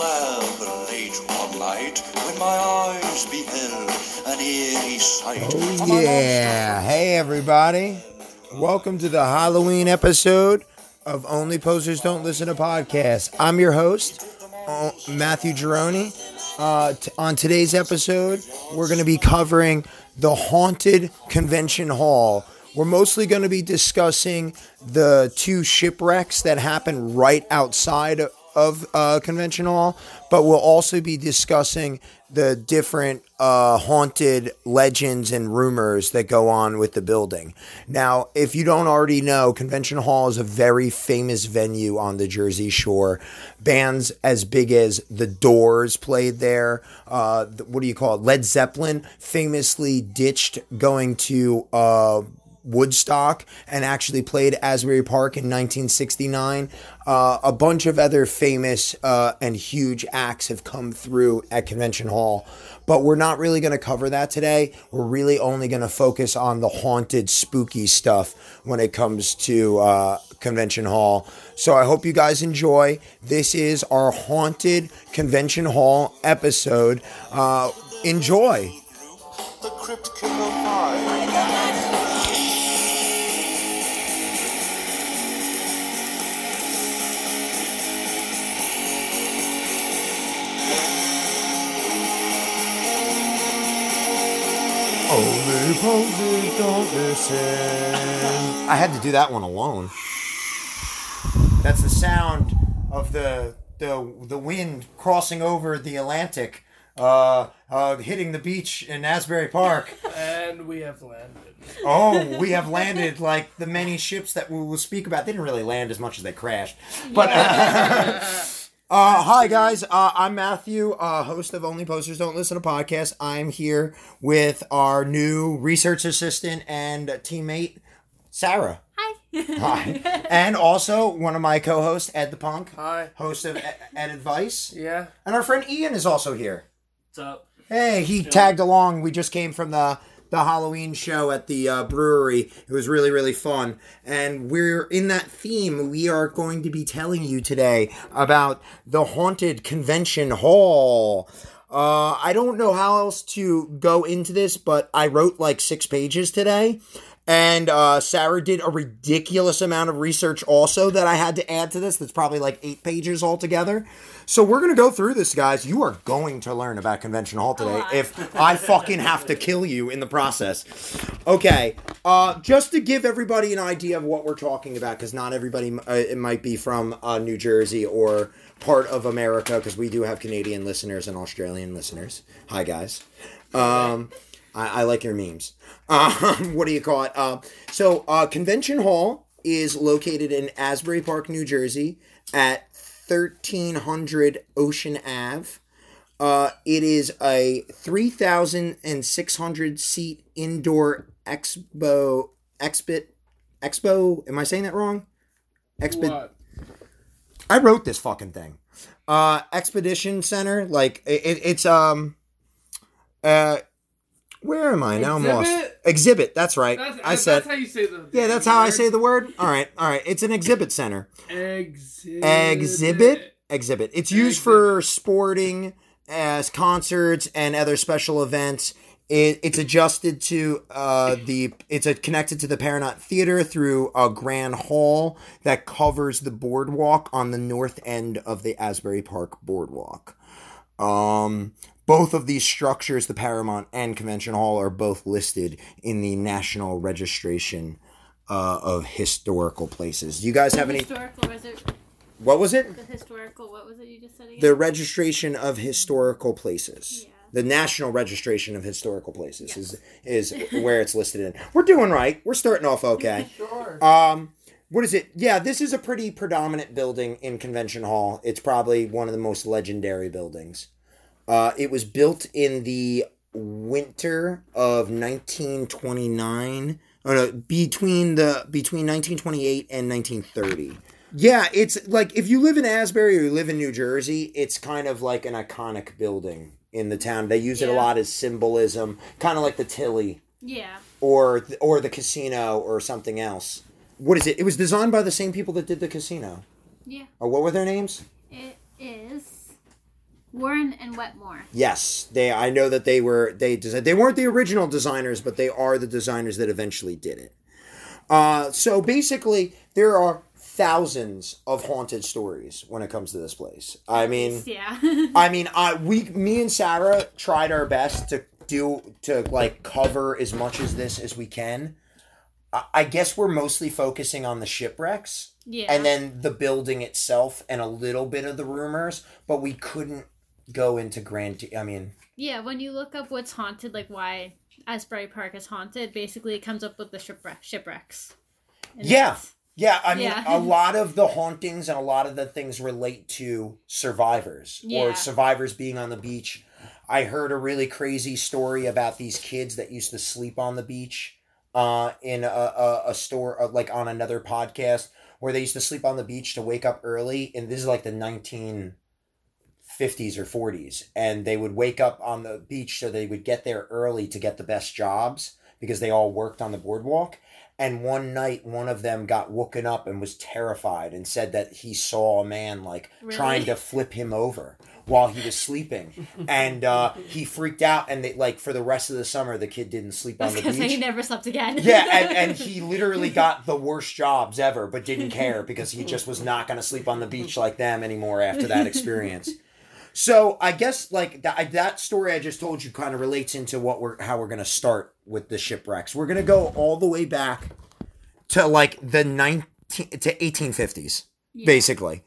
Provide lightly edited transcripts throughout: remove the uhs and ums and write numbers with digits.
slab late one night when my eyes beheld an eerie sight. Oh, yeah. Hey, everybody. Welcome to the Halloween episode of Only Posers Don't Listen to Podcasts. I'm your host, Matthew Gironi. On today's episode, we're going to be covering the haunted convention hall. We're mostly going to be discussing the two shipwrecks that happened right outside of Convention Hall, but we'll also be discussing the different haunted legends and rumors that go on with the building. Now, if you don't already know, Convention Hall is a very famous venue on the Jersey Shore. Bands as big as The Doors played there. Led Zeppelin famously ditched going to Woodstock and actually played Asbury Park in 1969. A bunch of other famous and huge acts have come through at Convention Hall, but we're not really going to cover that today. We're really only going to focus on the haunted, spooky stuff when it comes to Convention Hall. So I hope you guys enjoy. This is our haunted Convention Hall episode. Enjoy. The Crypt King of Fire. Only posers don't listen. I had to do that one alone. That's the sound of the wind crossing over the Atlantic, hitting the beach in Asbury Park. And we have landed. Oh, we have landed like the many ships that we will speak about. They didn't really land as much as they crashed. But hi guys, I'm Matthew, host of Only Posters Don't Listen to Podcasts. I'm here with our new research assistant and teammate, Sarah. Hi. Hi. And also one of my co-hosts, Ed the Punk. Hi. Host of Ed Advice. Yeah. And our friend Ian is also here. What's up? Hey, he tagged along. We just came from the Halloween show at the brewery. It was really, really fun. And we're in that theme. We are going to be telling you today about the haunted convention hall. I don't know how else to go into this, but I wrote like 6 pages today. And Sarah did a ridiculous amount of research also that I had to add to this. That's probably like 8 pages altogether. So we're going to go through this, guys. You are going to learn about Convention Hall today if I fucking have to kill you in the process. Okay, just to give everybody an idea of what we're talking about, because not everybody it might be from New Jersey or part of America, because we do have Canadian listeners and Australian listeners. Hi, guys. I like your memes. What do you call it? Convention Hall is located in Asbury Park, New Jersey at 1300 Ocean Ave. It is a 3,600 seat indoor expo. Am I saying that wrong? What? I wrote this fucking thing. Expedition Center. Like it's where am I? Now I'm lost. Exhibit, that's right. That's how you say the word. Yeah, that's how I say the word? All right. It's an exhibit center. Exhibit. It's used for sporting, as concerts, and other special events. It's adjusted to connected to the Paramount Theater through a grand hall that covers the boardwalk on the north end of the Asbury Park boardwalk. Both of these structures, the Paramount and Convention Hall, are both listed in the National Registration of Historical Places. Do you guys have any... What was it? The historical... What was it you just said again? The Registration of Historical Places. Yeah. The National Registration of Historical Places is where it's listed in. We're doing right. We're starting off okay. Sure. What is it? Yeah, this is a pretty predominant building in Convention Hall. It's probably one of the most legendary buildings. It was built in the winter of 1929, between 1928 and 1930. Yeah, it's like, if you live in Asbury or you live in New Jersey, it's kind of like an iconic building in the town. They use it a lot as symbolism, kind of like the Tilly. Yeah. Or the casino or something else. What is it? It was designed by the same people that did the casino. Yeah. Or what were their names? It is... Warren and Wetmore. Yes, they. I know that they were. They weren't the original designers, but they are the designers that eventually did it. So basically, there are thousands of haunted stories when it comes to this place. I mean, yeah. Me and Sarah tried our best to cover as much of this as we can. I guess we're mostly focusing on the shipwrecks. Yeah. And then the building itself and a little bit of the rumors, but we couldn't go into Yeah, when you look up what's haunted, like why Asbury Park is haunted, basically it comes up with the shipwrecks. Yeah. Yeah, a lot of the hauntings and a lot of the things relate to survivors or survivors being on the beach. I heard a really crazy story about these kids that used to sleep on the beach in a store, like on another podcast, where they used to sleep on the beach to wake up early. And this is like the 1950s or 40s. And they would wake up on the beach so they would get there early to get the best jobs because they all worked on the boardwalk. And one night, one of them got woken up and was terrified and said that he saw a man trying to flip him over while he was sleeping. And he freaked out. And for the rest of the summer, the kid didn't sleep on the beach. He never slept again. Yeah. And he literally got the worst jobs ever, but didn't care because he just was not going to sleep on the beach like them anymore after that experience. So I guess that story I just told you kind of relates into how we're going to start with the shipwrecks. We're going to go all the way back to the 1850s, basically,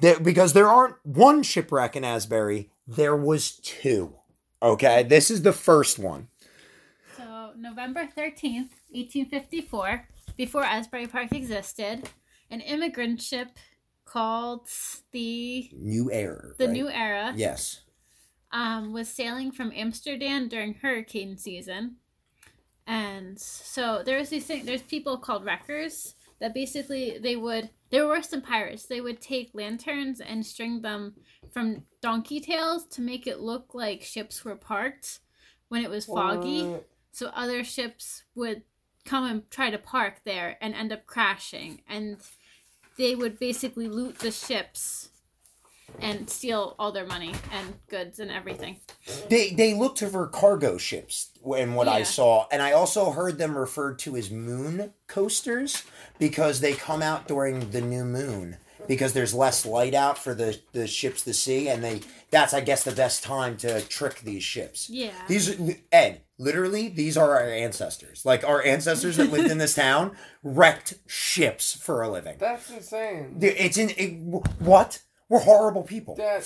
because there aren't one shipwreck in Asbury. There was two. Okay, this is the first one. So November 13th, 1854, before Asbury Park existed, an immigrant ship called the New Era. The New Era. Yes. Was sailing from Amsterdam during hurricane season. And so there's these things, there's people called wreckers that basically they were worse than pirates. They would take lanterns and string them from donkey tails to make it look like ships were parked when it was foggy. What? So other ships would come and try to park there and end up crashing. And they would basically loot the ships and steal all their money and goods and everything. They looked over cargo ships in what I saw. And I also heard them referred to as moon coasters because they come out during the new moon because there's less light out for the ships to see. And that's, I guess, the best time to trick these ships. Yeah. Literally, these are our ancestors. Our ancestors that lived in this town wrecked ships for a living. That's insane. What? We're horrible people. I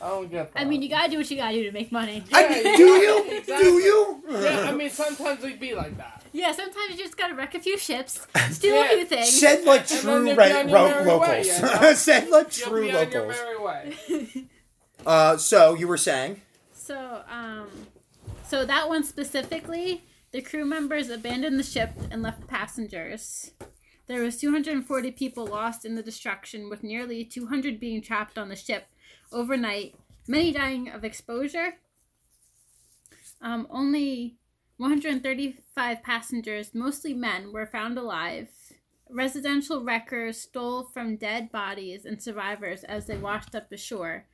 don't get that. I mean, you gotta do what you gotta do to make money. Exactly. Do you? Yeah, I mean, sometimes we'd be like that. Yeah, sometimes you just gotta wreck a few ships, steal a few things. Said true locals. Said true locals. So, you were saying? So, So that one specifically, the crew members abandoned the ship and left passengers. There was 240 people lost in the destruction, with nearly 200 being trapped on the ship overnight, many dying of exposure. Only 135 passengers, mostly men, were found alive. Residential wreckers stole from dead bodies and survivors as they washed up the shore,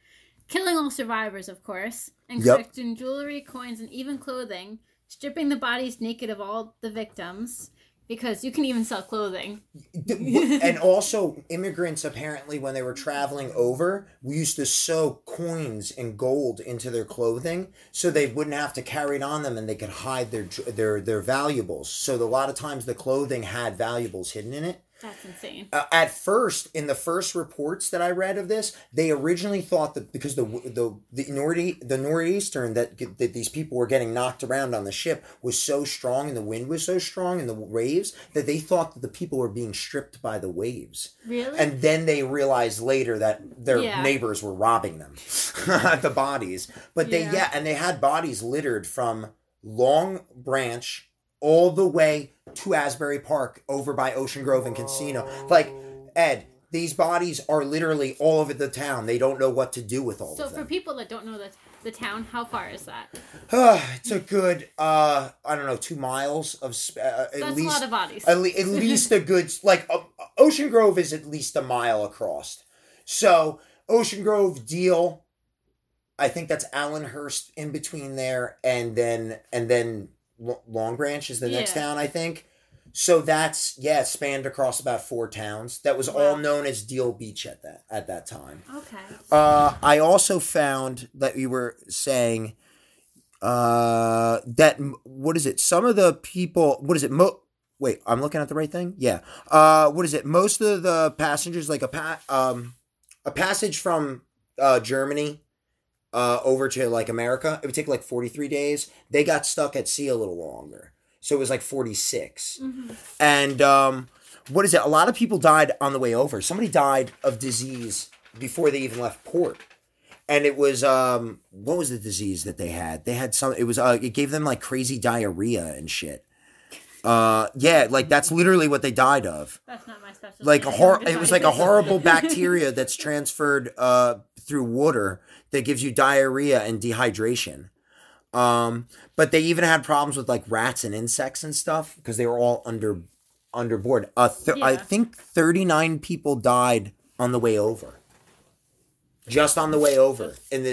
killing all survivors, of course, and collecting jewelry, coins, and even clothing, stripping the bodies naked of all the victims, because you can even sell clothing. And also, immigrants, apparently, when they were traveling over, we used to sew coins and gold into their clothing so they wouldn't have to carry it on them and they could hide their valuables. So a lot of times the clothing had valuables hidden in it. That's insane. At first, in the first reports that I read of this, they originally thought that because the northeastern that these people were getting knocked around on the ship was so strong and the wind was so strong and the waves that they thought that the people were being stripped by the waves. Really? And then they realized later that their neighbors were robbing them, the bodies. But they had bodies littered from Long Branch all the way to Asbury Park over by Ocean Grove and Casino. Ed, these bodies are literally all over the town. They don't know what to do with all of them. So for people that don't know the town, how far is that? It's a good, 2 miles of... That's least, a lot of bodies. At least a good... Ocean Grove is at least a mile across. So Ocean Grove, Deal, I think that's Allenhurst in between there, and then Long Branch is the next town, I think. So that's spanned across about four towns. That was all known as Deal Beach at that time. Okay. I also found that you were saying that what is it? Some of the people, what is it? Wait, I'm looking at the right thing. Yeah. What is it? Most of the passengers, like a passage from Germany over to like America, it would take like 43 days. They got stuck at sea a little longer. So it was like 46. Mm-hmm. And what is it? A lot of people died on the way over. Somebody died of disease before they even left port. And it was, what was the disease that they had? They had some, it was, it gave them like crazy diarrhea and shit. Like that's literally what they died of. That's not my specialty. Like it was like a horrible bacteria that's transferred through water that gives you diarrhea and dehydration. But they even had problems with like rats and insects and stuff because they were all underboard. I think 39 people died on the way over. Just on the way over in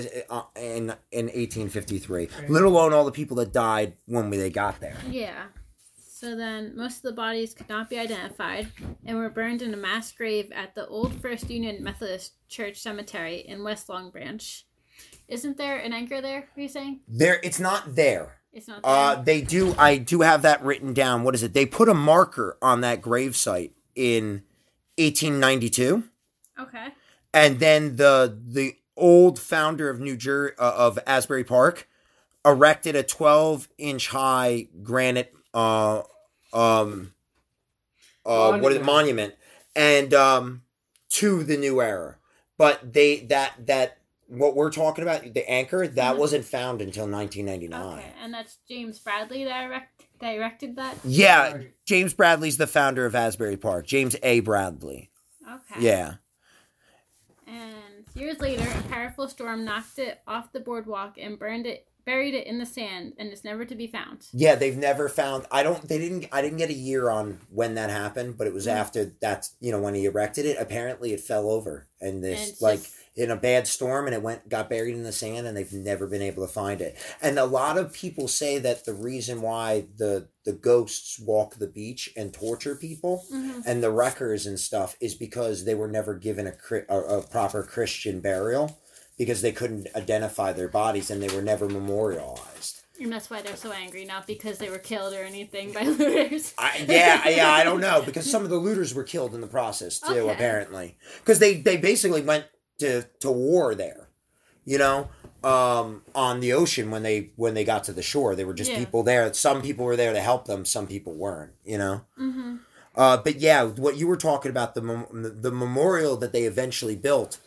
1853. Let alone all the people that died when they got there. Yeah. So then most of the bodies could not be identified and were burned in a mass grave at the Old First Union Methodist Church Cemetery in West Long Branch. Isn't there an anchor there, were you saying? It's not there. I do have that written down. What is it? They put a marker on that gravesite in 1892. Okay. And then the old founder of of Asbury Park erected a 12-inch high granite monument and to the New Era. But what we're talking about, the anchor, that wasn't found until 1999. Okay, and that's James Bradley that erected that? Yeah, James Bradley's the founder of Asbury Park, James A. Bradley. Okay. Yeah. And years later, a powerful storm knocked it off the boardwalk and buried it in the sand, and it's never to be found. Yeah, they've never found. I didn't get a year on when that happened, but it was after that. You know, when he erected it, apparently it fell over, in a bad storm, and it got buried in the sand, and they've never been able to find it. And a lot of people say that the reason why the ghosts walk the beach and torture people and the wreckers and stuff is because they were never given a proper Christian burial because they couldn't identify their bodies and they were never memorialized. And that's why they're so angry, not because they were killed or anything by looters. I don't know, because some of the looters were killed in the process too, apparently. Because they basically went to war there, you know, on the ocean when they got to the shore. They were just people there. Some people were there to help them. Some people weren't, you know. Mm-hmm. But yeah, what you were talking about, the memorial that they eventually built,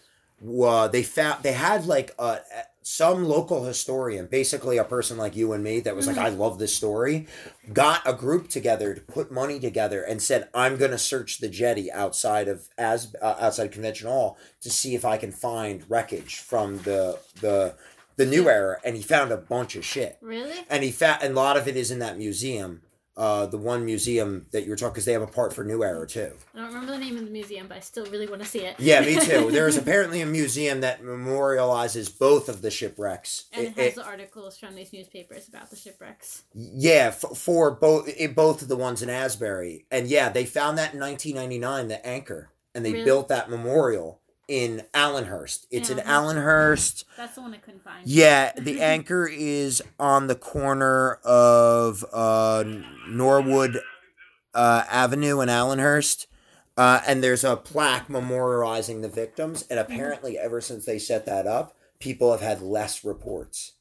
they had like some local historian, basically a person like you and me that was like, I love this story, got a group together to put money together and said, I'm going to search the jetty outside Convention Hall to see if I can find wreckage from the New Era. And he found a bunch of shit. Really? And and a lot of it is in that museum. The one museum that you were talking, because they have a part for New Era too. I don't remember the name of the museum, but I still really want to see it. Yeah, me too. There is apparently a museum that memorializes both of the shipwrecks. And it has the articles from these newspapers about the shipwrecks. Yeah, for both of the ones in Asbury. And yeah, they found that in 1999, the anchor, and they built that memorial in Allenhurst. It's in Allenhurst. That's the one I couldn't find. Yeah, the anchor is on the corner of Norwood Avenue in Allenhurst. And there's a plaque memorializing the victims. And apparently ever since they set that up, people have had less reports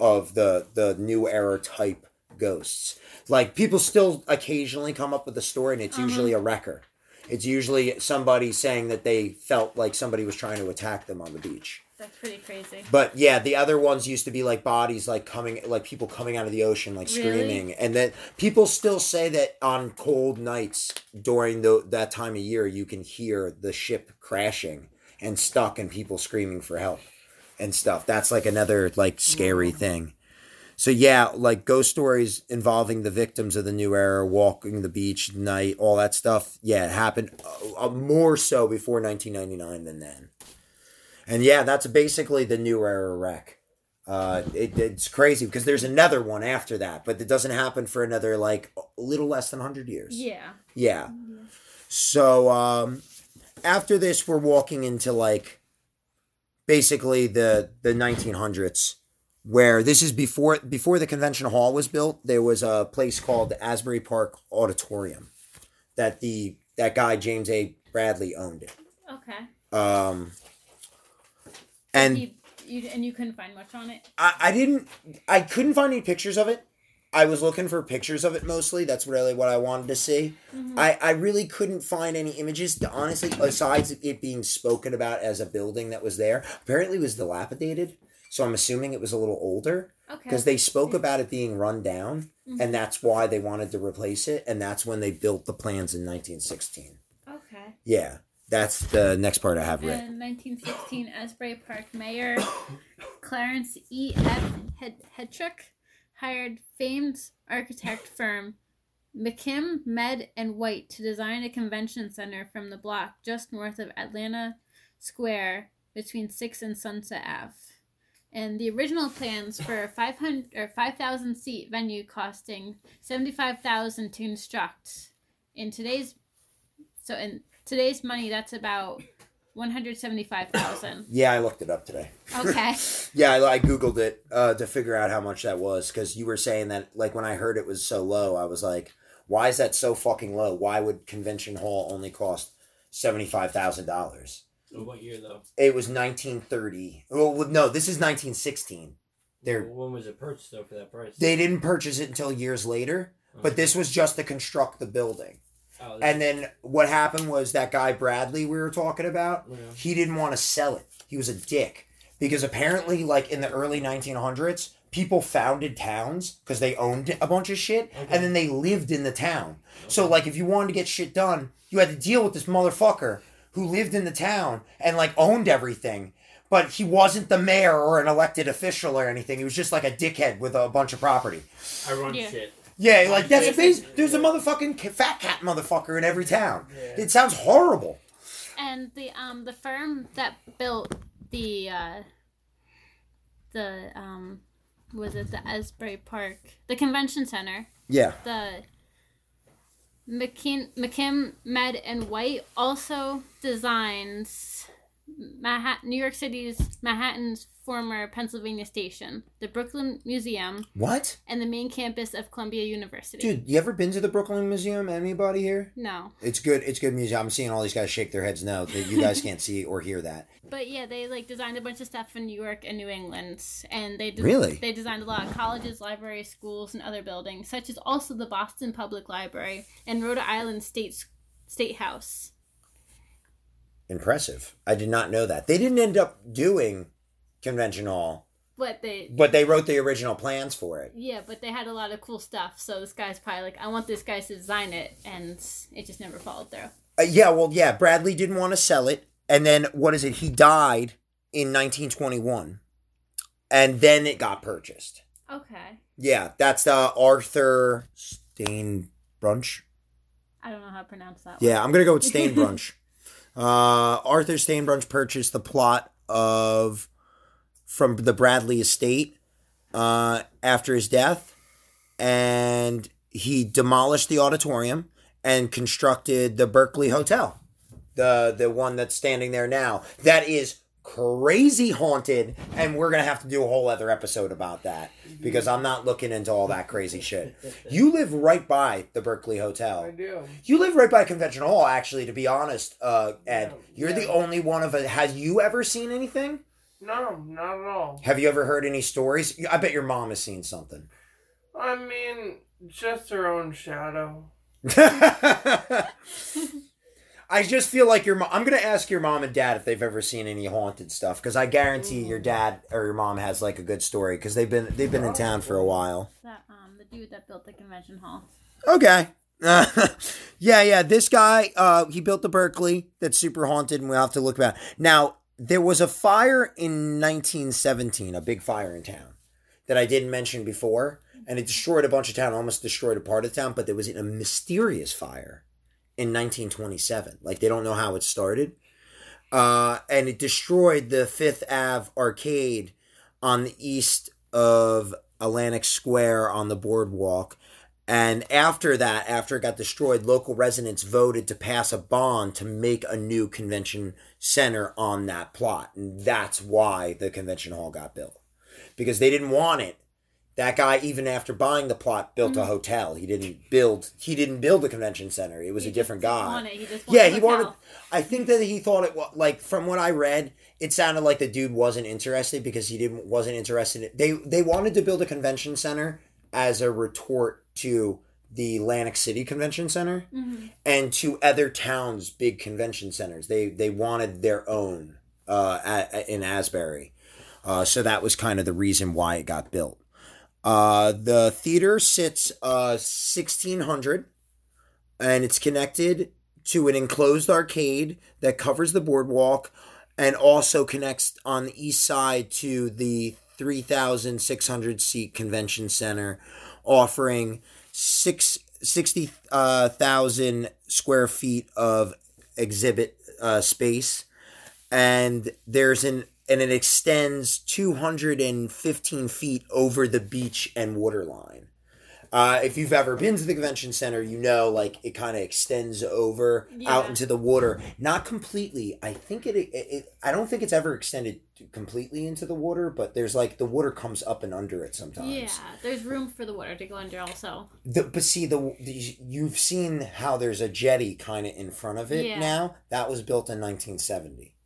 of the New Era type ghosts. Like people still occasionally come up with a story and it's usually a wrecker. It's usually somebody saying that they felt like somebody was trying to attack them on the beach. That's pretty crazy. But yeah, the other ones used to be like bodies, like people coming out of the ocean, like screaming. Really? And then people still say that on cold nights during that time of year, you can hear the ship crashing and stuck and people screaming for help and stuff. That's like another like scary thing. So yeah, like ghost stories involving the victims of the New Era, walking the beach at night, all that stuff. Yeah, it happened more so before 1999 than then. And yeah, that's basically the New Era wreck. It's crazy because there's another one after that, but it doesn't happen for another like a little less than 100 years. Yeah. Yeah. So after this, we're walking into like basically the 1900s, where this is before the Convention Hall was built. There was a place called the Asbury Park Auditorium that that guy James A. Bradley owned it. Okay. And you couldn't find much on it? I couldn't find any pictures of it. I was looking for pictures of it mostly. That's really what I wanted to see. Mm-hmm. I really couldn't find any images, honestly, besides it being spoken about as a building that was there. Apparently it was dilapidated, so I'm assuming it was a little older. Okay. Because they spoke about it being run down, mm-hmm. and that's why they wanted to replace it, and that's when they built the plans in 1916. Okay. Yeah. That's the next part I have read. In 1916, Asbury Park Mayor Clarence E. F. Hetrick hired famed architect firm McKim, Mead and White to design a convention center from the block just north of Atlanta Square between 6th and Sunset Ave. And the original plans for a 5,000 seat venue costing $75,000 to construct. In today's money, that's about $175,000. Yeah, I looked it up today. Okay. Yeah, I Googled it to figure out how much that was, because you were saying that, like, when I heard it was so low, I was like, why is that so fucking low? Why would Convention Hall only cost $75,000? What year, though? It was 1930. Well, no, this is 1916. When was it purchased, though, for that price? They didn't purchase it until years later, but this was just to construct the building. And then what happened was that guy Bradley we were talking about, yeah. He didn't want to sell it. He was a dick. Because apparently, like, in the early 1900s, people founded towns because they owned a bunch of shit, okay. And then they lived in the town. Okay. So, like, if you wanted to get shit done, you had to deal with this motherfucker who lived in the town and, like, owned everything. But he wasn't the mayor or an elected official or anything. He was just, like, a dickhead with a bunch of property. I run shit. Yeah, like, that's amazing. There's a motherfucking fat cat motherfucker in every town. Yeah. It sounds horrible. And the firm that built the Asbury Park, the convention center. Yeah. The McKim, Mead and White also designs New York City's Manhattan's former Pennsylvania Station, the Brooklyn Museum. What? And the main campus of Columbia University. Dude, you ever been to the Brooklyn Museum? Anybody here? No. It's good. It's good museum. I'm seeing all these guys shake their heads no. That you guys can't see or hear that. But yeah, they like designed a bunch of stuff in New York and New England, and they designed a lot of colleges, libraries, schools, and other buildings, such as also the Boston Public Library and Rhode Island State House. Impressive. I did not know that. They didn't end up doing Convention Hall. But they wrote the original plans for it. Yeah, but they had a lot of cool stuff. So this guy's probably like, I want this guy to design it. And it just never followed through. Bradley didn't want to sell it. And then, he died in 1921. And then it got purchased. Okay. Yeah, that's Arthur Steinbrunch. I don't know how to pronounce that one. Yeah, I'm going to go with Steinbrunch. Arthur Steinbrunch purchased the plot from the Bradley estate after his death, and he demolished the auditorium and constructed the Berkeley Hotel, the one that's standing there now. That is crazy haunted, and we're going to have to do a whole other episode about that, because I'm not looking into all that crazy shit. You live right by the Berkeley Hotel. I do. You live right by Convention Hall, actually, to be honest, Ed. Yeah, you're the only one of us. Have you ever seen anything? No, not at all. Have you ever heard any stories? I bet your mom has seen something. I mean, just her own shadow. I just feel like your mom... I'm going to ask your mom and dad if they've ever seen any haunted stuff, because I guarantee your dad or your mom has, like, a good story, because they've been in town for a while. The dude that built the Convention Hall. Okay. Yeah, this guy, he built the Berkeley that's super haunted, and we'll have to look about it. Now, there was a fire in 1917, a big fire in town, that I didn't mention before, and it destroyed a bunch of town, almost destroyed a part of town, but there was a mysterious fire in 1927. Like, they don't know how it started. And it destroyed the Fifth Ave arcade on the east of Atlantic Square on the boardwalk. And after that, after it got destroyed, local residents voted to pass a bond to make a new convention center on that plot. And that's why the convention hall got built. Because they didn't want it. That guy, even after buying the plot, built a hotel. He didn't build a convention center. It was a different guy. I think that he thought it was, like, from what I read, it sounded like the dude wasn't interested because he wasn't interested. They wanted to build a convention center as a retort to the Atlantic City Convention Center and to other towns' big convention centers. They wanted their own in Asbury. So that was kind of the reason why it got built. The theater sits 1,600, and it's connected to an enclosed arcade that covers the boardwalk and also connects on the east side to the 3,600-seat convention center, offering 60,000 square feet of exhibit space. And it extends 215 feet over the beach and waterline. If you've ever been to the convention center, you know, like, it kind of extends over out into the water. Not completely. I think I don't think it's ever extended completely into the water, but there's, like, the water comes up and under it sometimes. Yeah, there's room for the water to go under also. You've seen how there's a jetty kind of in front of it now. That was built in 1970.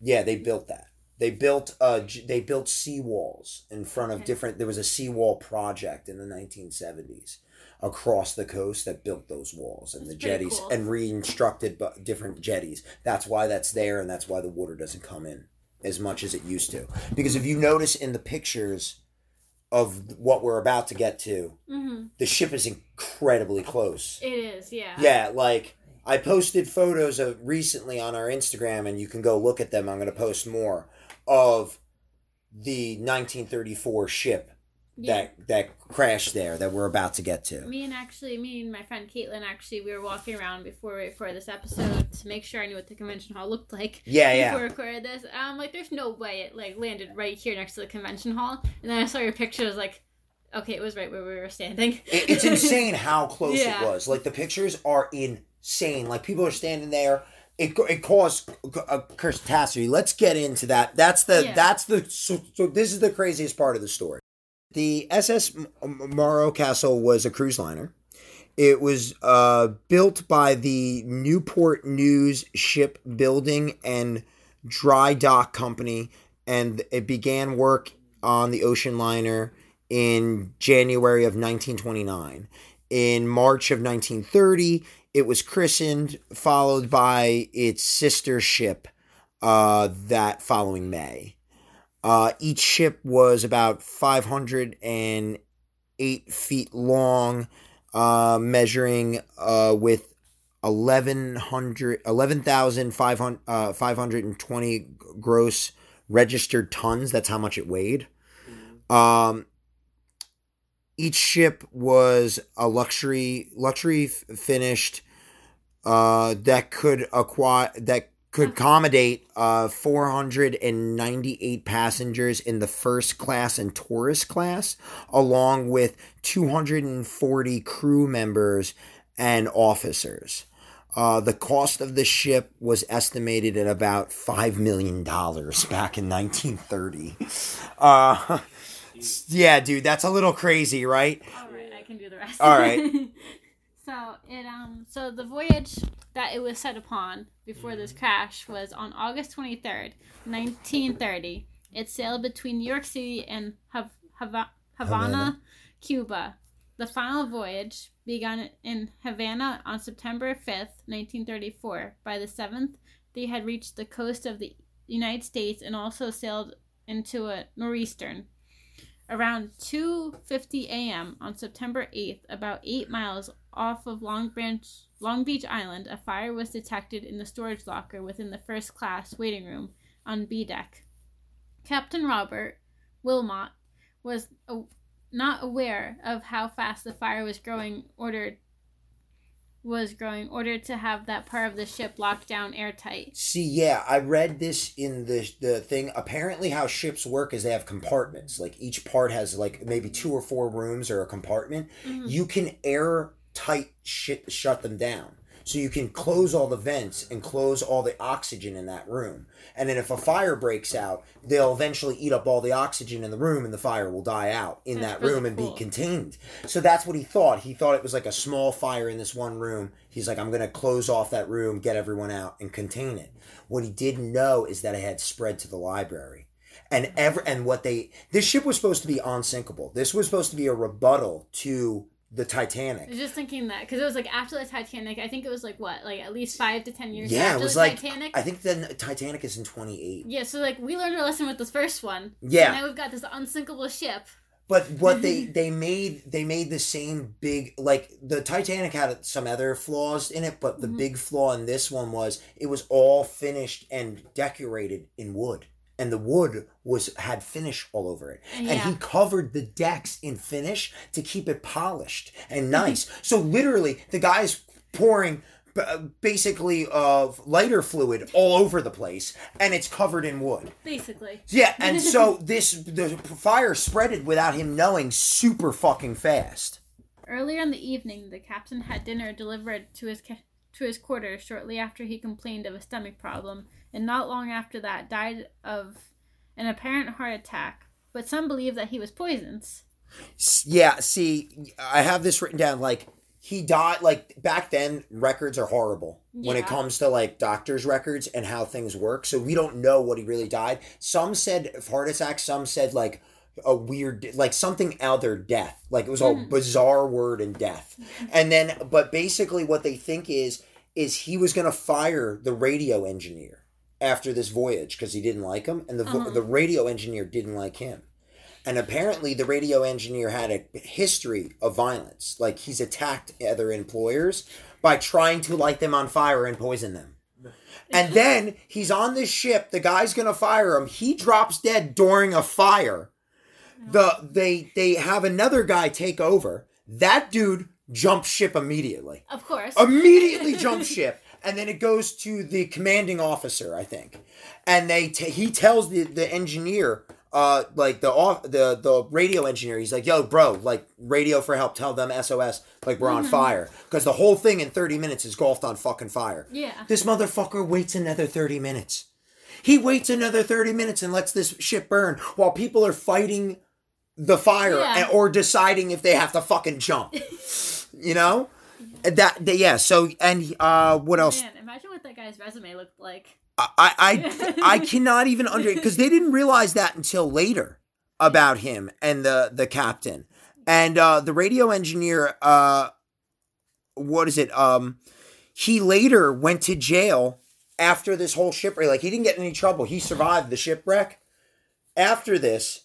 Yeah, they built that. They built seawalls in front of there was a seawall project in the 1970s across the coast that built those walls and the jetties and reconstructed different jetties. That's why that's there, and that's why the water doesn't come in as much as it used to. Because if you notice in the pictures of what we're about to get to, the ship is incredibly close. It is, yeah. Yeah, like, I posted photos of recently on our Instagram, and you can go look at them. I'm going to post more of the 1934 ship that crashed there that we're about to get to. Me and my friend Caitlin, we were walking around before this episode to make sure I knew what the convention hall looked like. Before we recorded this. There's no way it, like, landed right here next to the convention hall. And then I saw your picture, like, okay, it was right where we were standing. It's insane how close it was. Like, the pictures are insane. Like, people are standing there. It caused a catastrophe. Let's get into that. So this is the craziest part of the story. The SS Morro Castle was a cruise liner. It was built by the Newport News Shipbuilding and Dry Dock Company, and it began work on the ocean liner in January of 1929. In March of 1930, it was christened, followed by its sister ship that following May. Each ship was about 508 feet long, measuring with 11,520 gross registered tons. That's how much it weighed. Each ship was a luxury finished that could accommodate 498 passengers in the first class and tourist class, along with 240 crew members and officers. The cost of the ship was estimated at about $5 million back in 1930. Yeah, dude, that's a little crazy, right? All right, I can do the rest. All right. So it so the voyage that it was set upon before this crash was on August 23rd, 1930. It sailed between New York City and Havana, Cuba. The final voyage began in Havana on September 5th, 1934. By the 7th, they had reached the coast of the United States and also sailed into a northeastern. Around 2:50 a.m. on September 8th, about 8 miles off of Long Beach Island, a fire was detected in the storage locker within the first class waiting room on B deck. Captain Robert Wilmot was not aware of how fast the fire was growing, ordered was growing ordered to have that part of the ship locked down airtight. See, yeah, I read this in the thing. Apparently how ships work is they have compartments. Like each part has like maybe 2 or 4 rooms or a compartment. Mm-hmm. You can airtight shut them down. So you can close all the vents and close all the oxygen in that room. And then if a fire breaks out, they'll eventually eat up all the oxygen in the room and the fire will die out in that room and be contained. So that's what he thought. He thought it was like a small fire in this one room. He's like, I'm going to close off that room, get everyone out, and contain it. What he didn't know is that it had spread to the library. And this ship was supposed to be unsinkable. This was supposed to be a rebuttal to the Titanic. I was just thinking that because it was like after the Titanic, I think it was like what, like at least 5 to 10 years. Yeah, after it was the like Titanic. I think the Titanic is in 1928. Yeah, so like we learned our lesson with this first one. Yeah, and now we've got this unsinkable ship. But what they made the same big, like the Titanic had some other flaws in it, but the big flaw in this one was it was all finished and decorated in wood. And the wood had finish all over it. Yeah. And he covered the decks in finish to keep it polished and nice. So literally, the guy's pouring basically lighter fluid all over the place, and it's covered in wood. Basically. Yeah, and so the fire spreaded without him knowing super fucking fast. Earlier in the evening, the captain had dinner delivered to his quarters shortly after he complained of a stomach problem, and not long after that died of an apparent heart attack, but some believe that he was poisoned. Yeah, see, I have this written down, like, he died, like, back then, records are horrible when it comes to, like, doctors' records and how things work, so we don't know what he really died. Some said heart attack, some said, like, a weird, like something out their death, like it was a bizarre word in death. And then, but basically what they think is he was going to fire the radio engineer after this voyage because he didn't like him, and the radio engineer didn't like him. And apparently the radio engineer had a history of violence, like he's attacked other employers by trying to light them on fire and poison them. And then he's on this ship, the guy's going to fire him, he drops dead during a fire. They have another guy take over. That dude jumps ship immediately. Of course. Immediately jumps ship. And then it goes to the commanding officer, I think. And he tells the engineer, like the radio engineer, he's like, yo, bro, like radio for help. Tell them SOS, like we're on fire. Because the whole thing in 30 minutes is golfed on fucking fire. Yeah. This motherfucker waits another 30 minutes. He waits another 30 minutes and lets this ship burn while people are fighting the fire or deciding if they have to fucking jump, you know, what else? Man, imagine what that guy's resume looked like. I cannot even because they didn't realize that until later about him and the captain and, the radio engineer, what is it? He later went to jail after this whole shipwreck. Like he didn't get in any trouble. He survived the shipwreck. After this,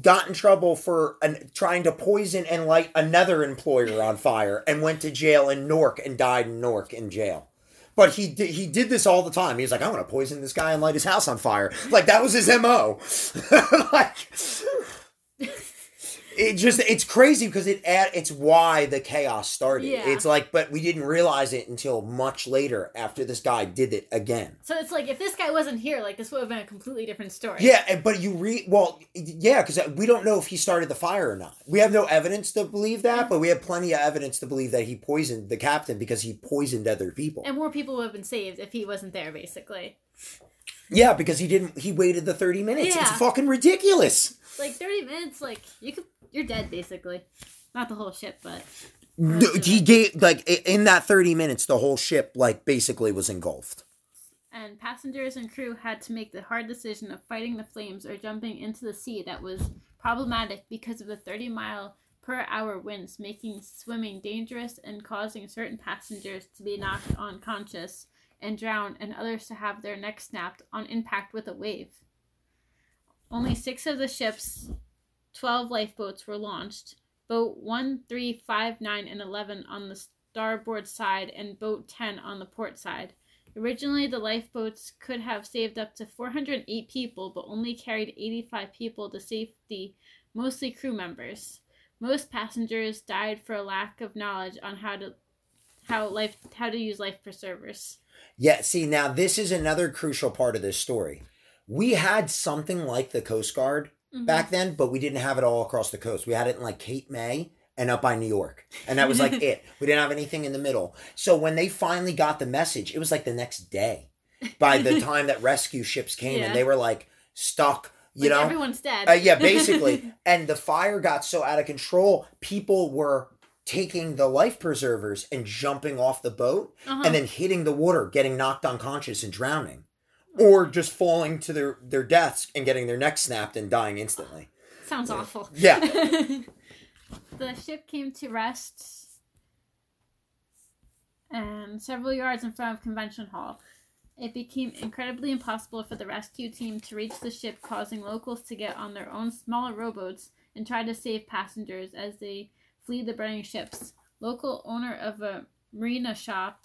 got in trouble for trying to poison and light another employer on fire and went to jail in Newark and died in Newark in jail. But he did this all the time. He's like, I'm going to poison this guy and light his house on fire. Like, that was his MO. Like, it's crazy because it's why the chaos started. Yeah. It's like, but we didn't realize it until much later after this guy did it again. So it's like, if this guy wasn't here, like this would have been a completely different story. Yeah, but because we don't know if he started the fire or not. We have no evidence to believe that, but we have plenty of evidence to believe that he poisoned the captain because he poisoned other people. And more people would have been saved if he wasn't there, basically. Yeah, because he waited the 30 minutes. Yeah. It's fucking ridiculous. Like 30 minutes, like you're dead basically. Not the whole ship, but he gave like in that 30 minutes the whole ship like basically was engulfed. And passengers and crew had to make the hard decision of fighting the flames or jumping into the sea that was problematic because of the 30-mile-per-hour winds making swimming dangerous and causing certain passengers to be knocked unconscious and drowned and others to have their necks snapped on impact with a wave. Only 6 of the ship's 12 lifeboats were launched, boat 1, 3, 5, 9, and 11 on the starboard side and boat 10 on the port side. Originally, the lifeboats could have saved up to 408 people, but only carried 85 people to safety, mostly crew members. Most passengers died for a lack of knowledge on how to how to use life preservers. Yeah, see, now this is another crucial part of this story. We had something like the Coast Guard back then, but we didn't have it all across the coast. We had it in like Cape May and up by New York. And that was like it. We didn't have anything in the middle. So when they finally got the message, it was like the next day by the time that rescue ships came and they were like stuck. You know? Everyone's dead. Yeah, basically. And the fire got so out of control, people were taking the life preservers and jumping off the boat and then hitting the water, getting knocked unconscious and drowning. Or just falling to their deaths and getting their neck snapped and dying instantly. Sounds awful. Yeah. The ship came to rest and several yards in front of Convention Hall. It became incredibly impossible for the rescue team to reach the ship, causing locals to get on their own smaller rowboats and try to save passengers as they flee the burning ships. Local owner of a marina shop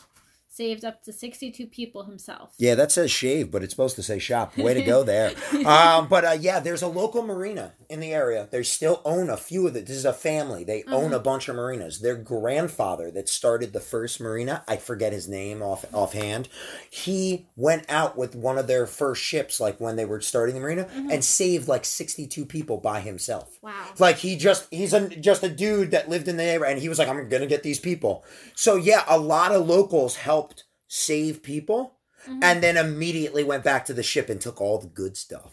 saved up to 62 people himself. Yeah, that says shave, but it's supposed to say shop. Way to go there. Yeah, there's a local marina in the area. They still own a few of it. This is a family. They own a bunch of marinas. Their grandfather that started the first marina, I forget his name offhand, he went out with one of their first ships, like when they were starting the marina, and saved like 62 people by himself. Wow. Like he's just a dude that lived in the area, and he was like, I'm going to get these people. So yeah, a lot of locals helped save people and then immediately went back to the ship and took all the good stuff.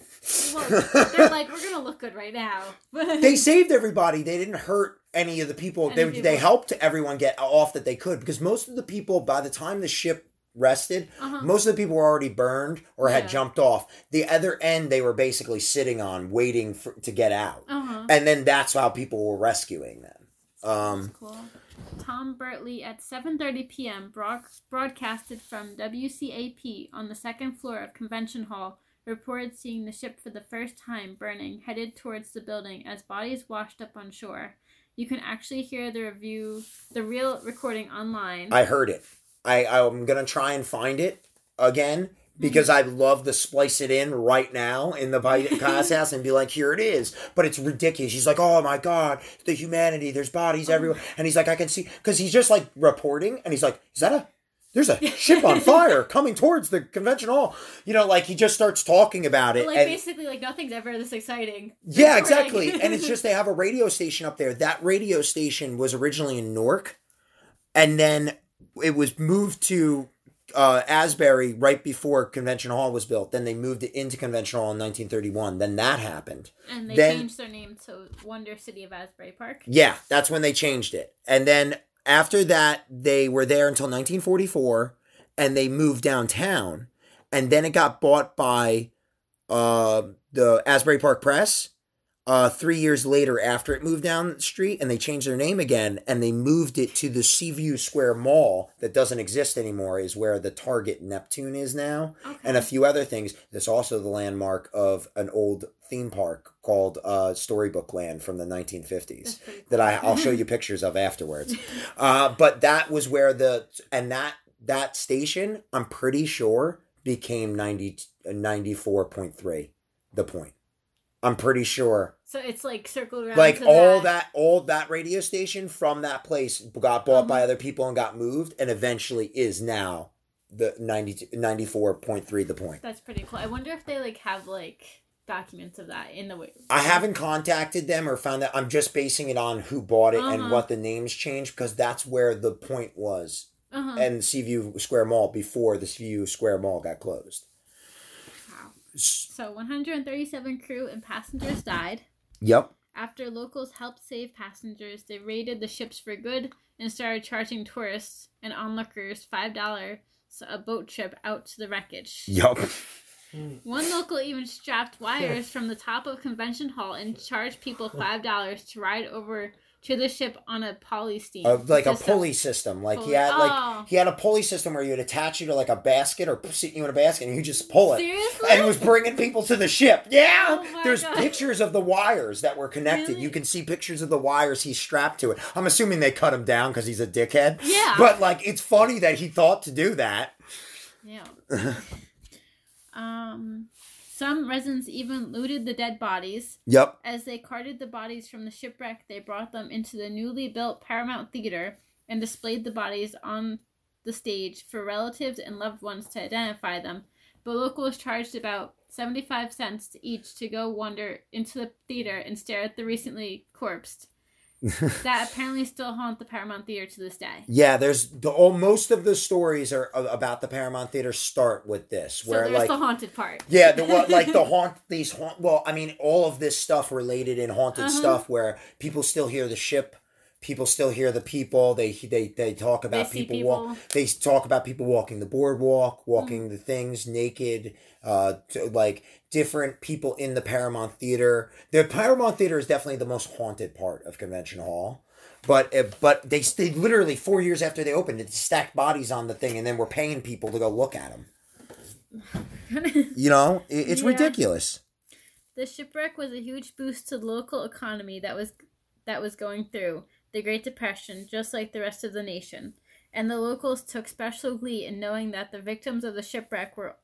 Well, they're like, we're gonna look good right now. They saved everybody. They didn't hurt any of the people. They helped everyone get off that they could, because most of the people, by the time the ship rested, most of the people were already burned or had jumped off. The other end they were basically sitting on, waiting to get out. And then that's how people were rescuing them. That's cool. Tom Bertley at 7:30 p.m. broadcasted from WCAP on the second floor of Convention Hall, reported seeing the ship for the first time burning, headed towards the building as bodies washed up on shore. You can actually hear the real recording online. I heard it. I'm going to try and find it again, because I'd love to splice it in right now in the podcast house and be like, here it is. But it's ridiculous. He's like, oh my God, the humanity, there's bodies everywhere. And he's like, I can see, because he's just like reporting and he's like, there's a ship on fire coming towards the Convention Hall. You know, like he just starts talking about it. But basically, nothing's ever this exciting. Yeah, exactly. And it's just, they have a radio station up there. That radio station was originally in Newark, and then it was moved to Asbury right before Convention Hall was built. Then they moved it into Convention Hall in 1931. Then that happened. And they changed their name to Wonder City of Asbury Park. Yeah, that's when they changed it. And then after that, they were there until 1944, and they moved downtown. And then it got bought by the Asbury Park Press 3 years later, after it moved down the street, and they changed their name again, and they moved it to the Sea View Square Mall that doesn't exist anymore, is where the Target Neptune is now, and a few other things. That's also the landmark of an old theme park called Storybook Land from the 1950s that I'll show you pictures of afterwards. But that was where that station, I'm pretty sure, became 94.3 The Point. I'm pretty sure. So it's like circled around. Like all that radio station from that place got bought by other people and got moved, and eventually is now the 94.3 The Point. That's pretty cool. I wonder if they have documents of that in the way. I haven't contacted them or found that. I'm just basing it on who bought it and what the names changed, because that's where The Point was and Sea View Square Mall before the Sea View Square Mall got closed. So 137 crew and passengers died. Yep. After locals helped save passengers, they raided the ships for good and started charging tourists and onlookers $5 a boat trip out to the wreckage. Yep. One local even strapped wires from the top of Convention Hall and charged people $5 to ride over to the ship on a pulley steam. A pulley system. He had a pulley system where you'd attach you to a basket or sit you in a basket and you just pull it. Seriously? And it was bringing people to the ship. Yeah. Oh, there's pictures of the wires that were connected. Really? You can see pictures of the wires he's strapped to it. I'm assuming they cut him down because he's a dickhead. Yeah. But it's funny that he thought to do that. Yeah. Some residents even looted the dead bodies. Yep. As they carted the bodies from the shipwreck, they brought them into the newly built Paramount Theater, and displayed the bodies on the stage for relatives and loved ones to identify them, but locals charged about 75 cents each to go wander into the theater and stare at the recently corpsed. That apparently still haunt the Paramount Theater to this day. Yeah, there's most of the stories are about the Paramount Theater start with this, where so there's like the haunted part. Yeah, all of this stuff related in haunted stuff, where people still hear the ship, people still hear the people. They talk about They talk about people walking the boardwalk, walking the things naked. Different people in the Paramount Theater. The Paramount Theater is definitely the most haunted part of Convention Hall. But they literally 4 years after they opened it, stacked bodies on the thing, and then we're paying people to go look at them. You know, it's ridiculous. The shipwreck was a huge boost to the local economy that was going through the Great Depression, just like the rest of the nation. And the locals took special glee in knowing that the victims of the shipwreck were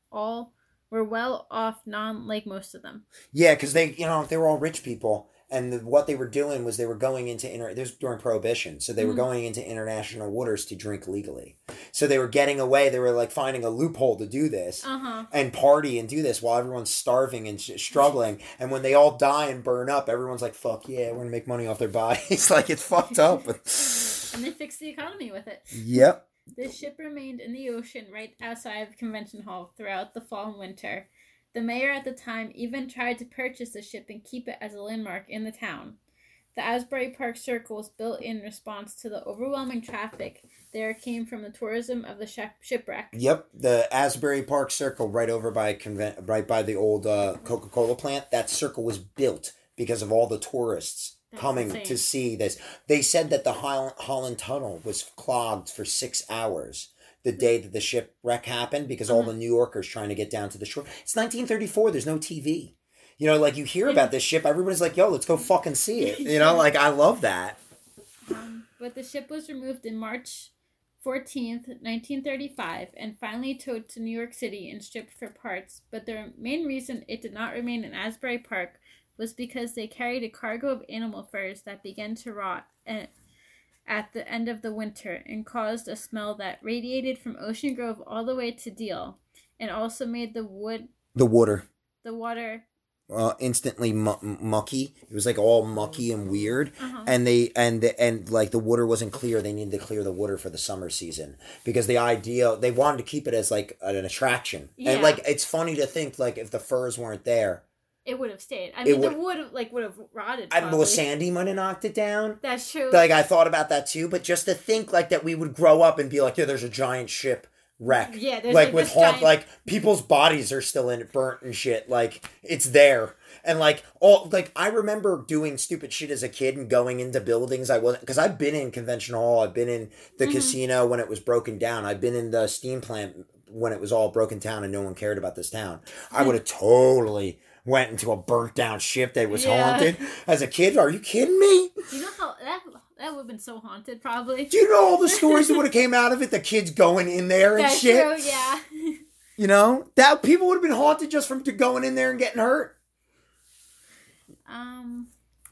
well off, like most of them. Yeah, because they were all rich people, and what they were doing was they were going into this was during Prohibition, so they were going into international waters to drink legally. So they were getting away. They were finding a loophole to do this and party and do this while everyone's starving and struggling. And when they all die and burn up, everyone's like, "Fuck yeah, we're gonna make money off their bodies." It's fucked up. And they fixed the economy with it. Yep. The ship remained in the ocean right outside of Convention Hall throughout the fall and winter. The mayor at the time even tried to purchase the ship and keep it as a landmark in the town. The Asbury Park Circle was built in response to the overwhelming traffic there came from the tourism of the shipwreck. Yep, the Asbury Park Circle right over by right by the old Coca-Cola plant. That circle was built because of all the tourists. That's coming insane. To see this. They said that the Holland Tunnel was clogged for 6 hours the day that the shipwreck happened because all the New Yorkers trying to get down to the shore. It's 1934. There's no TV. You know, you hear about this ship. Everybody's like, yo, let's go fucking see it. You know, I love that. But the ship was removed in March 14th, 1935, and finally towed to New York City and stripped for parts. But the main reason it did not remain in Asbury Park was because they carried a cargo of animal furs that began to rot at the end of the winter and caused a smell that radiated from Ocean Grove all the way to Deal, and also made the water instantly mucky. It was all mucky and weird, and the water wasn't clear. They needed to clear the water for the summer season because they wanted to keep it as an attraction. Yeah. And it's funny to think if the furs weren't there, it would have stayed. I mean, the wood would have rotted. Well, Sandy might have knocked it down. That's true. I thought about that too. But just to think that we would grow up and be yeah, there's a giant ship wreck. Yeah, there's with haunt, people's bodies are still in it, burnt and shit. It's there. And I remember doing stupid shit as a kid and going into buildings I wasn't, because I've been in Convention Hall. I've been in the casino when it was broken down. I've been in the steam plant when it was all broken down and no one cared about this town. I would have totally went into a burnt down ship that was haunted as a kid. Are you kidding me? You know how that would have been so haunted, probably. Do you know all the stories that would have came out of it? The kids going in there and that's shit. True, yeah. You know that people would have been haunted just from going in there and getting hurt.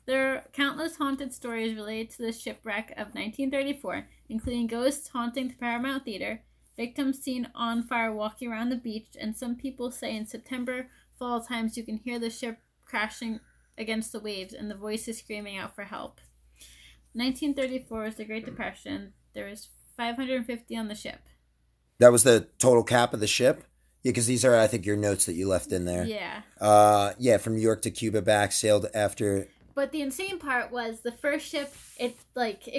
There are countless haunted stories related to the shipwreck of 1934, including ghosts haunting the Paramount Theater, victims seen on fire walking around the beach, and some people say in September. Fall times you can hear the ship crashing against the waves and the voices screaming out for help. 1934 was the Great Depression. There was 550 on the ship. That was the total cap of the ship? Yeah, because these are, I think, your notes that you left in there. Yeah. From New York to Cuba back, sailed after. But the insane part was the first ship, it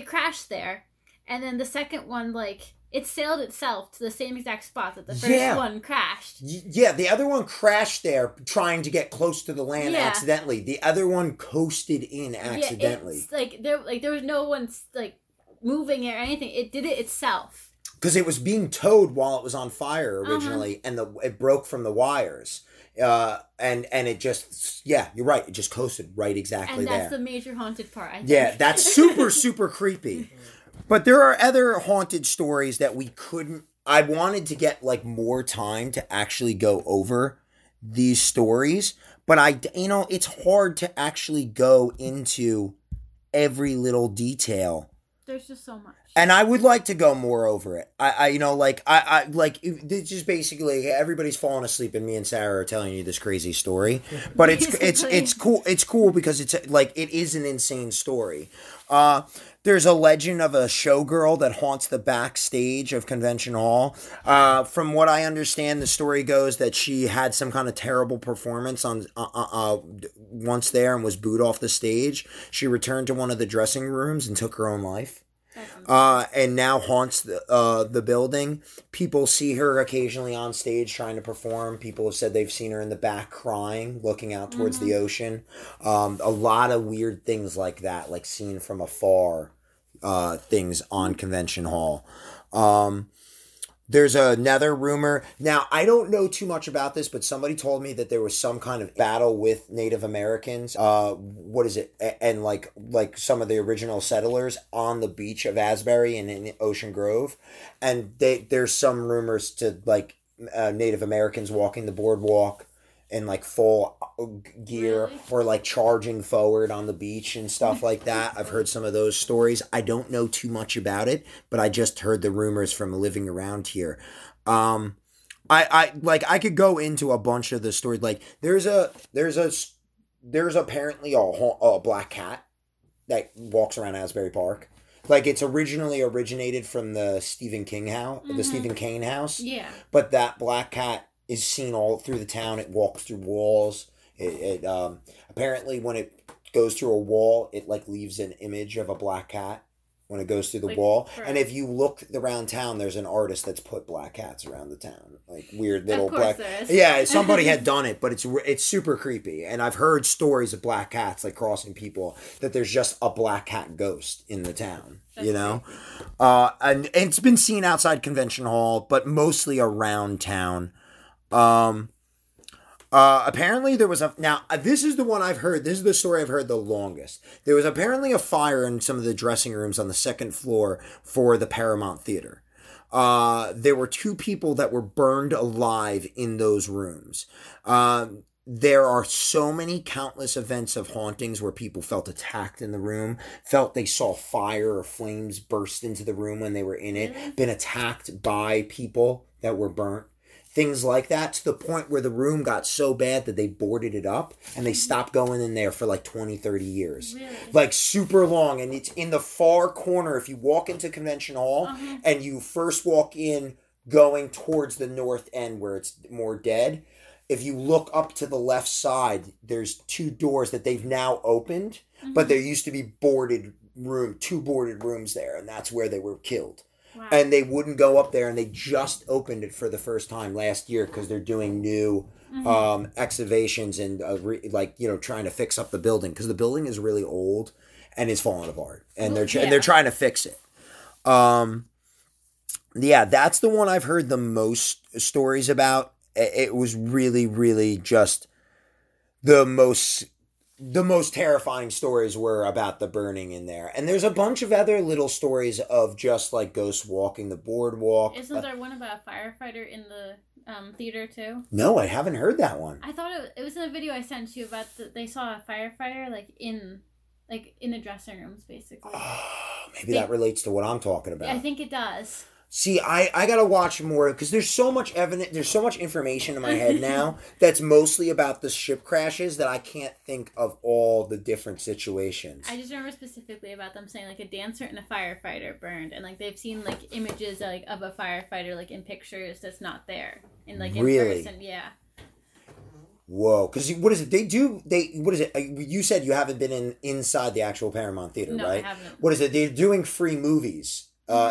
crashed there. And then the second one, it sailed itself to the same exact spot that the first one crashed. Yeah, the other one crashed there trying to get close to the land accidentally. The other one coasted in accidentally. Yeah, it's there was no one moving it or anything. It did it itself. Because it was being towed while it was on fire originally, and it broke from the wires. And it just, you're right. It just coasted right exactly there. And that's the major haunted part, I think. Yeah, that's super, super creepy. But there are other haunted stories that we couldn't. I wanted to get more time to actually go over these stories, but it's hard to actually go into every little detail There's just so much. And I would like to go more over it. It's just basically everybody's falling asleep and me and Sarah are telling you this crazy story. But it's cool. It's cool because it's like, it is an insane story. There's a legend of a showgirl that haunts the backstage of Convention Hall. From what I understand, the story goes that she had some kind of terrible performance on once there and was booed off the stage. She returned to one of the dressing rooms and took her own life. And now haunts the building. People see her occasionally on stage trying to perform. People have said they've seen her in the back crying, looking out towards the ocean. A lot of weird things like that, like seen from afar, things on Convention Hall. There's another rumor. Now, I don't know too much about this, but somebody told me that there was some kind of battle with Native Americans. What is it? And like some of the original settlers on the beach of Asbury and in Ocean Grove. And there's some rumors to Native Americans walking the boardwalk in full gear, really? Or charging forward on the beach and stuff like that. I've heard some of those stories. I don't know too much about it, but I just heard the rumors from living around here. I could go into a bunch of the stories. There's apparently a black cat that walks around Asbury Park. It's originated from the Stephen King house, the Stephen King house. Yeah. But that black cat is seen all through the town. It walks through walls. It apparently when it goes through a wall, it leaves an image of a black cat when it goes through the wall. Correct. And if you look around town, there's an artist that's put black cats around the town, weird little black. Yeah, somebody had done it, but it's super creepy. And I've heard stories of black cats crossing people. That there's just a black cat ghost in the town. That's crazy. And it's been seen outside Convention Hall, but mostly around town. Apparently there was this is the one I've heard. This is the story I've heard the longest. There was apparently a fire in some of the dressing rooms on the second floor for the Paramount Theater. There were two people that were burned alive in those rooms. There are so many countless events of hauntings where people felt attacked in the room, felt they saw fire or flames burst into the room when they were in it, been attacked by people that were burnt. Things like that, to the point where the room got so bad that they boarded it up and they stopped going in there for 20, 30 years. Really? Super long. And it's in the far corner. If you walk into Convention Hall and you first walk in going towards the north end where it's more dead, if you look up to the left side, there's two doors that they've now opened, but there used to be two boarded rooms there, and that's where they were killed. Wow. And they wouldn't go up there, and they just opened it for the first time last year because they're doing new excavations and trying to fix up the building because the building is really old and it's falling apart, and they're trying to fix it. That's the one I've heard the most stories about. It was really, really just the most terrifying stories were about the burning in there. And there's a bunch of other little stories of just ghosts walking the boardwalk. Isn't there one about a firefighter in the theater too? No, I haven't heard that one. I thought it was in a video I sent you about they saw a firefighter in the dressing rooms basically. Oh, maybe that relates to what I'm talking about. I think it does. See, I gotta watch more because there's so much evidence, there's so much information in my head now that's mostly about the ship crashes that I can't think of all the different situations. I just remember specifically about them saying a dancer and a firefighter burned, and they've seen images of a firefighter in pictures that's not there and in really? Person, yeah. Whoa, because what is it? You said you haven't been inside the actual Paramount Theater, no, right? I haven't. What is it? They're doing free movies.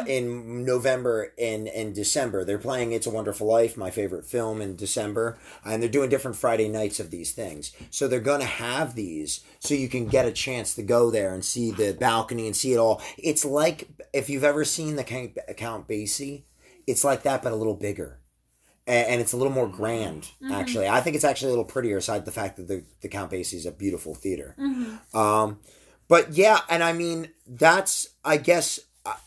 In November and December. They're playing It's a Wonderful Life, my favorite film, in December. And they're doing different Friday nights of these things. So they're going to have these so you can get a chance to go there and see the balcony and see it all. It's if you've ever seen the Count Basie, it's like that but a little bigger. And it's a little more grand, actually. I think it's actually a little prettier, aside the fact that the Count Basie is a beautiful theater. But yeah, and I mean, that's, I guess...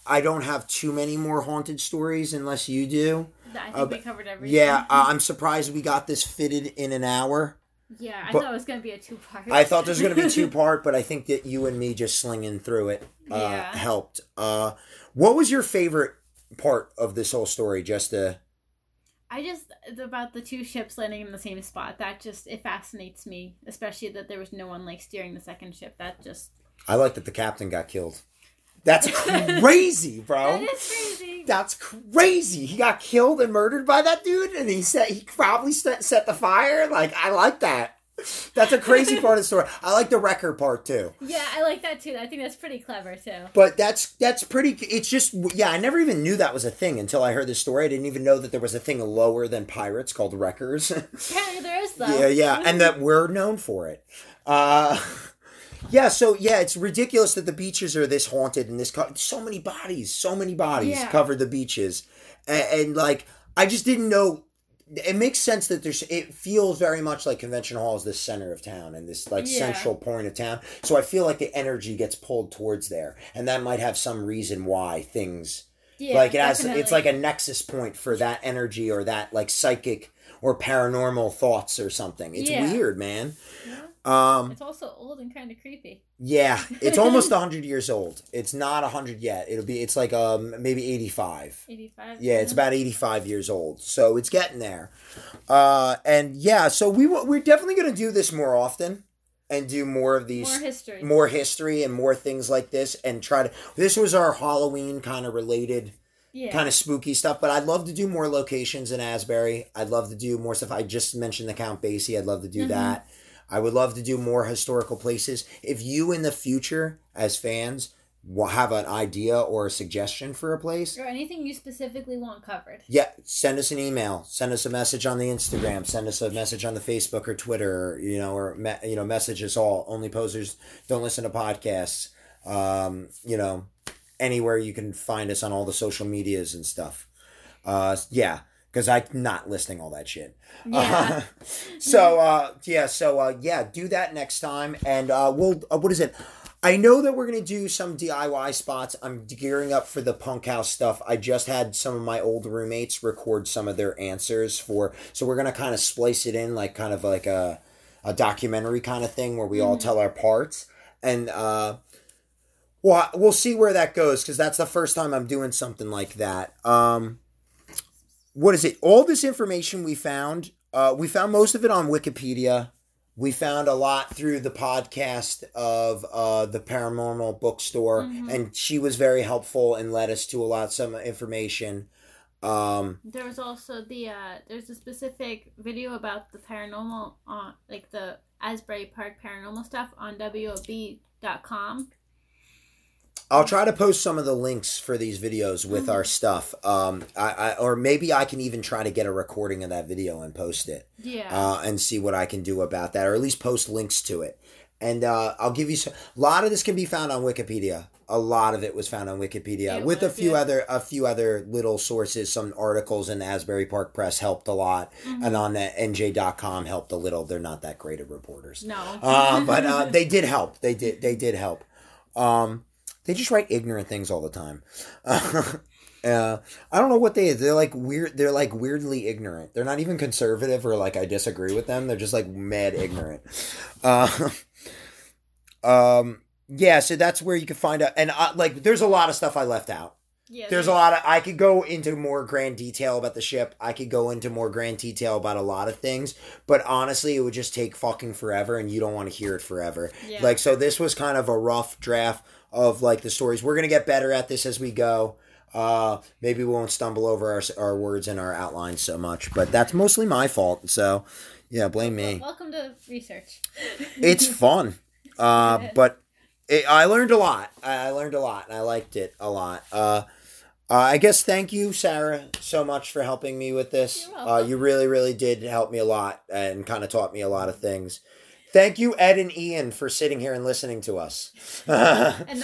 I don't have too many more haunted stories unless you do. I think we covered everything. Yeah, I'm surprised we got this fitted in an hour. Yeah, I thought it was going to be a two-part. I thought there's going to be two-part, but I think that you and me just slinging through it helped. What was your favorite part of this whole story? About the two ships landing in the same spot. That just, it fascinates me, especially that there was no one, like, steering the second ship. That just... I like that the captain got killed. That's crazy, bro. That is crazy. That's crazy. He got killed and murdered by that dude, and he said he probably set the fire. Like, I like that. That's a crazy part of the story. I like the wrecker part too. Yeah, I like that too. I think that's pretty clever too. But that's pretty. It's just I never even knew that was a thing until I heard this story. I didn't even know that there was a thing lower than pirates called wreckers. Yeah, there is though. Yeah, and that we're known for it. So it's ridiculous that the beaches are this haunted and this... So many bodies cover the beaches. And I just didn't know... It makes sense that there's... It feels very much like Convention Hall is the center of town and this, central point of town. So I feel like the energy gets pulled towards there. And that might have some reason why things... Yeah, like, it has, it's like a nexus point for that energy or that, psychic or paranormal thoughts or something. It's weird, man. Yeah. It's also old and kind of creepy. Yeah, it's almost 100 years old. It's not 100 yet. It's like maybe 85. 85? Yeah, it's about 85 years old. So it's getting there. So we're definitely going to do this more often and do more of these. More history and more things like this and try to... This was our Halloween kind of related... Yeah. Kind of spooky stuff, but I'd love to do more locations in Asbury. I'd love to do more stuff. I just mentioned the Count Basie. I'd love to do that. I would love to do more historical places. If you in the future, as fans, will have an idea or a suggestion for a place. Or anything you specifically want covered. Yeah, send us an email. Send us a message on the Instagram. Send us a message on the Facebook or Twitter, or message us all. Only posers don't listen to podcasts. Anywhere you can find us on all the social medias and stuff. Because I'm not listing all that shit. Yeah. Do that next time. And we'll what is it? I know that we're going to do some DIY spots. I'm gearing up for the punk house stuff. I just had some of my old roommates record some of their answers so we're going to kind of splice it in, kind of a documentary kind of thing where we all tell our parts. And... Well, we'll see where that goes because that's the first time I'm doing something like that. What is it? All this information we found most of it on Wikipedia. We found a lot through the podcast of the Paranormal Bookstore, and she was very helpful and led us to a lot of information. There was also there's a specific video about the paranormal, the Asbury Park paranormal stuff on WOB.com. I'll try to post some of the links for these videos with our stuff. Or maybe I can even try to get a recording of that video and post it. Yeah. And see what I can do about that, or at least post links to it. And I'll give you a lot of this can be found on Wikipedia. A lot of it was found on Wikipedia with a few other little sources. Some articles in Asbury Park Press helped a lot, and on the NJ.com helped a little. They're not that great of reporters. No. But they did help. They did help. They just write ignorant things all the time. I don't know what they are. They're like weird. They're like weirdly ignorant. They're not even conservative or I disagree with them. They're just mad ignorant. So that's where you can find out. And there's a lot of stuff I left out. Yeah, there's a lot of... I could go into more grand detail about the ship. I could go into more grand detail about a lot of things. But honestly, it would just take fucking forever, and you don't want to hear it forever. Yeah. So this was kind of a rough draft of the stories. We're going to get better at this as we go. Maybe we won't stumble over our words and our outlines so much, but that's mostly my fault. So blame me. Welcome to research. It's fun. I learned a lot. And I liked it a lot. I guess thank you, Sarah, so much for helping me with this. You're welcome. You really, really did help me a lot and kind of taught me a lot of things. Thank you, Ed and Ian, for sitting here and listening to us. And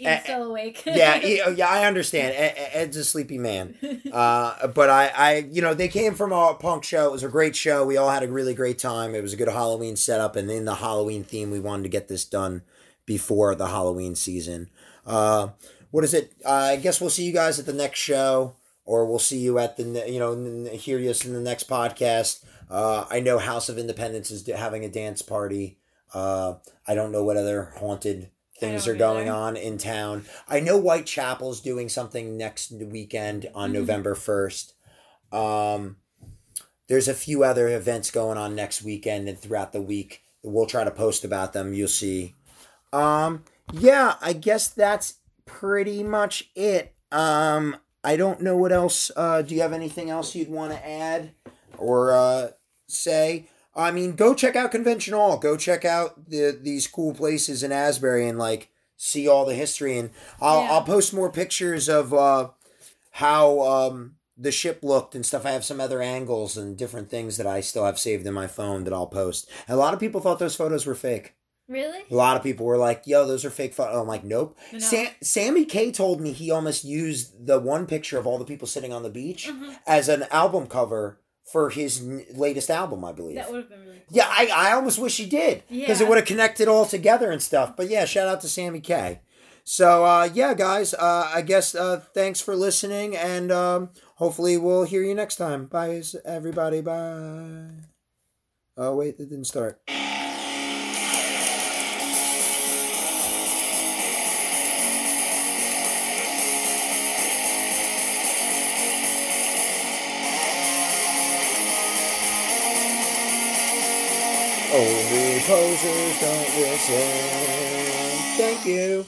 Ian's still awake. Yeah, I understand. Ed's a sleepy man. But I they came from a punk show. It was a great show. We all had a really great time. It was a good Halloween setup. And in the Halloween theme, we wanted to get this done before the Halloween season. What is it? I guess we'll see you guys at the next show. or we'll see you at the, you know, hear you in the next podcast. I know House of Independence is having a dance party. I don't know what other haunted things are going on in town. I know Whitechapel's doing something next weekend on November 1st. There's a few other events going on next weekend and throughout the week. We'll try to post about them. You'll see. Yeah, I guess that's pretty much it. I don't know what else. Do you have anything else you'd want to add or say? I mean, go check out Convention Hall. Go check out these cool places in Asbury and, like, see all the history. And I'll post more pictures of how the ship looked and stuff. I have some other angles and different things that I still have saved in my phone that I'll post. And a lot of people thought those photos were fake. Really? A lot of people were like, yo, those are fake photos. I'm like, nope. No. Sammy K told me he almost used the one picture of all the people sitting on the beach as an album cover for his latest album, I believe. That would have been really cool. Yeah, I almost wish he did. Because it would have connected all together and stuff. But yeah, shout out to Sammy K. So, yeah, guys, I guess thanks for listening. And hopefully we'll hear you next time. Bye, everybody. Bye. Oh, wait, it didn't start. Only posers don't listen. Thank you.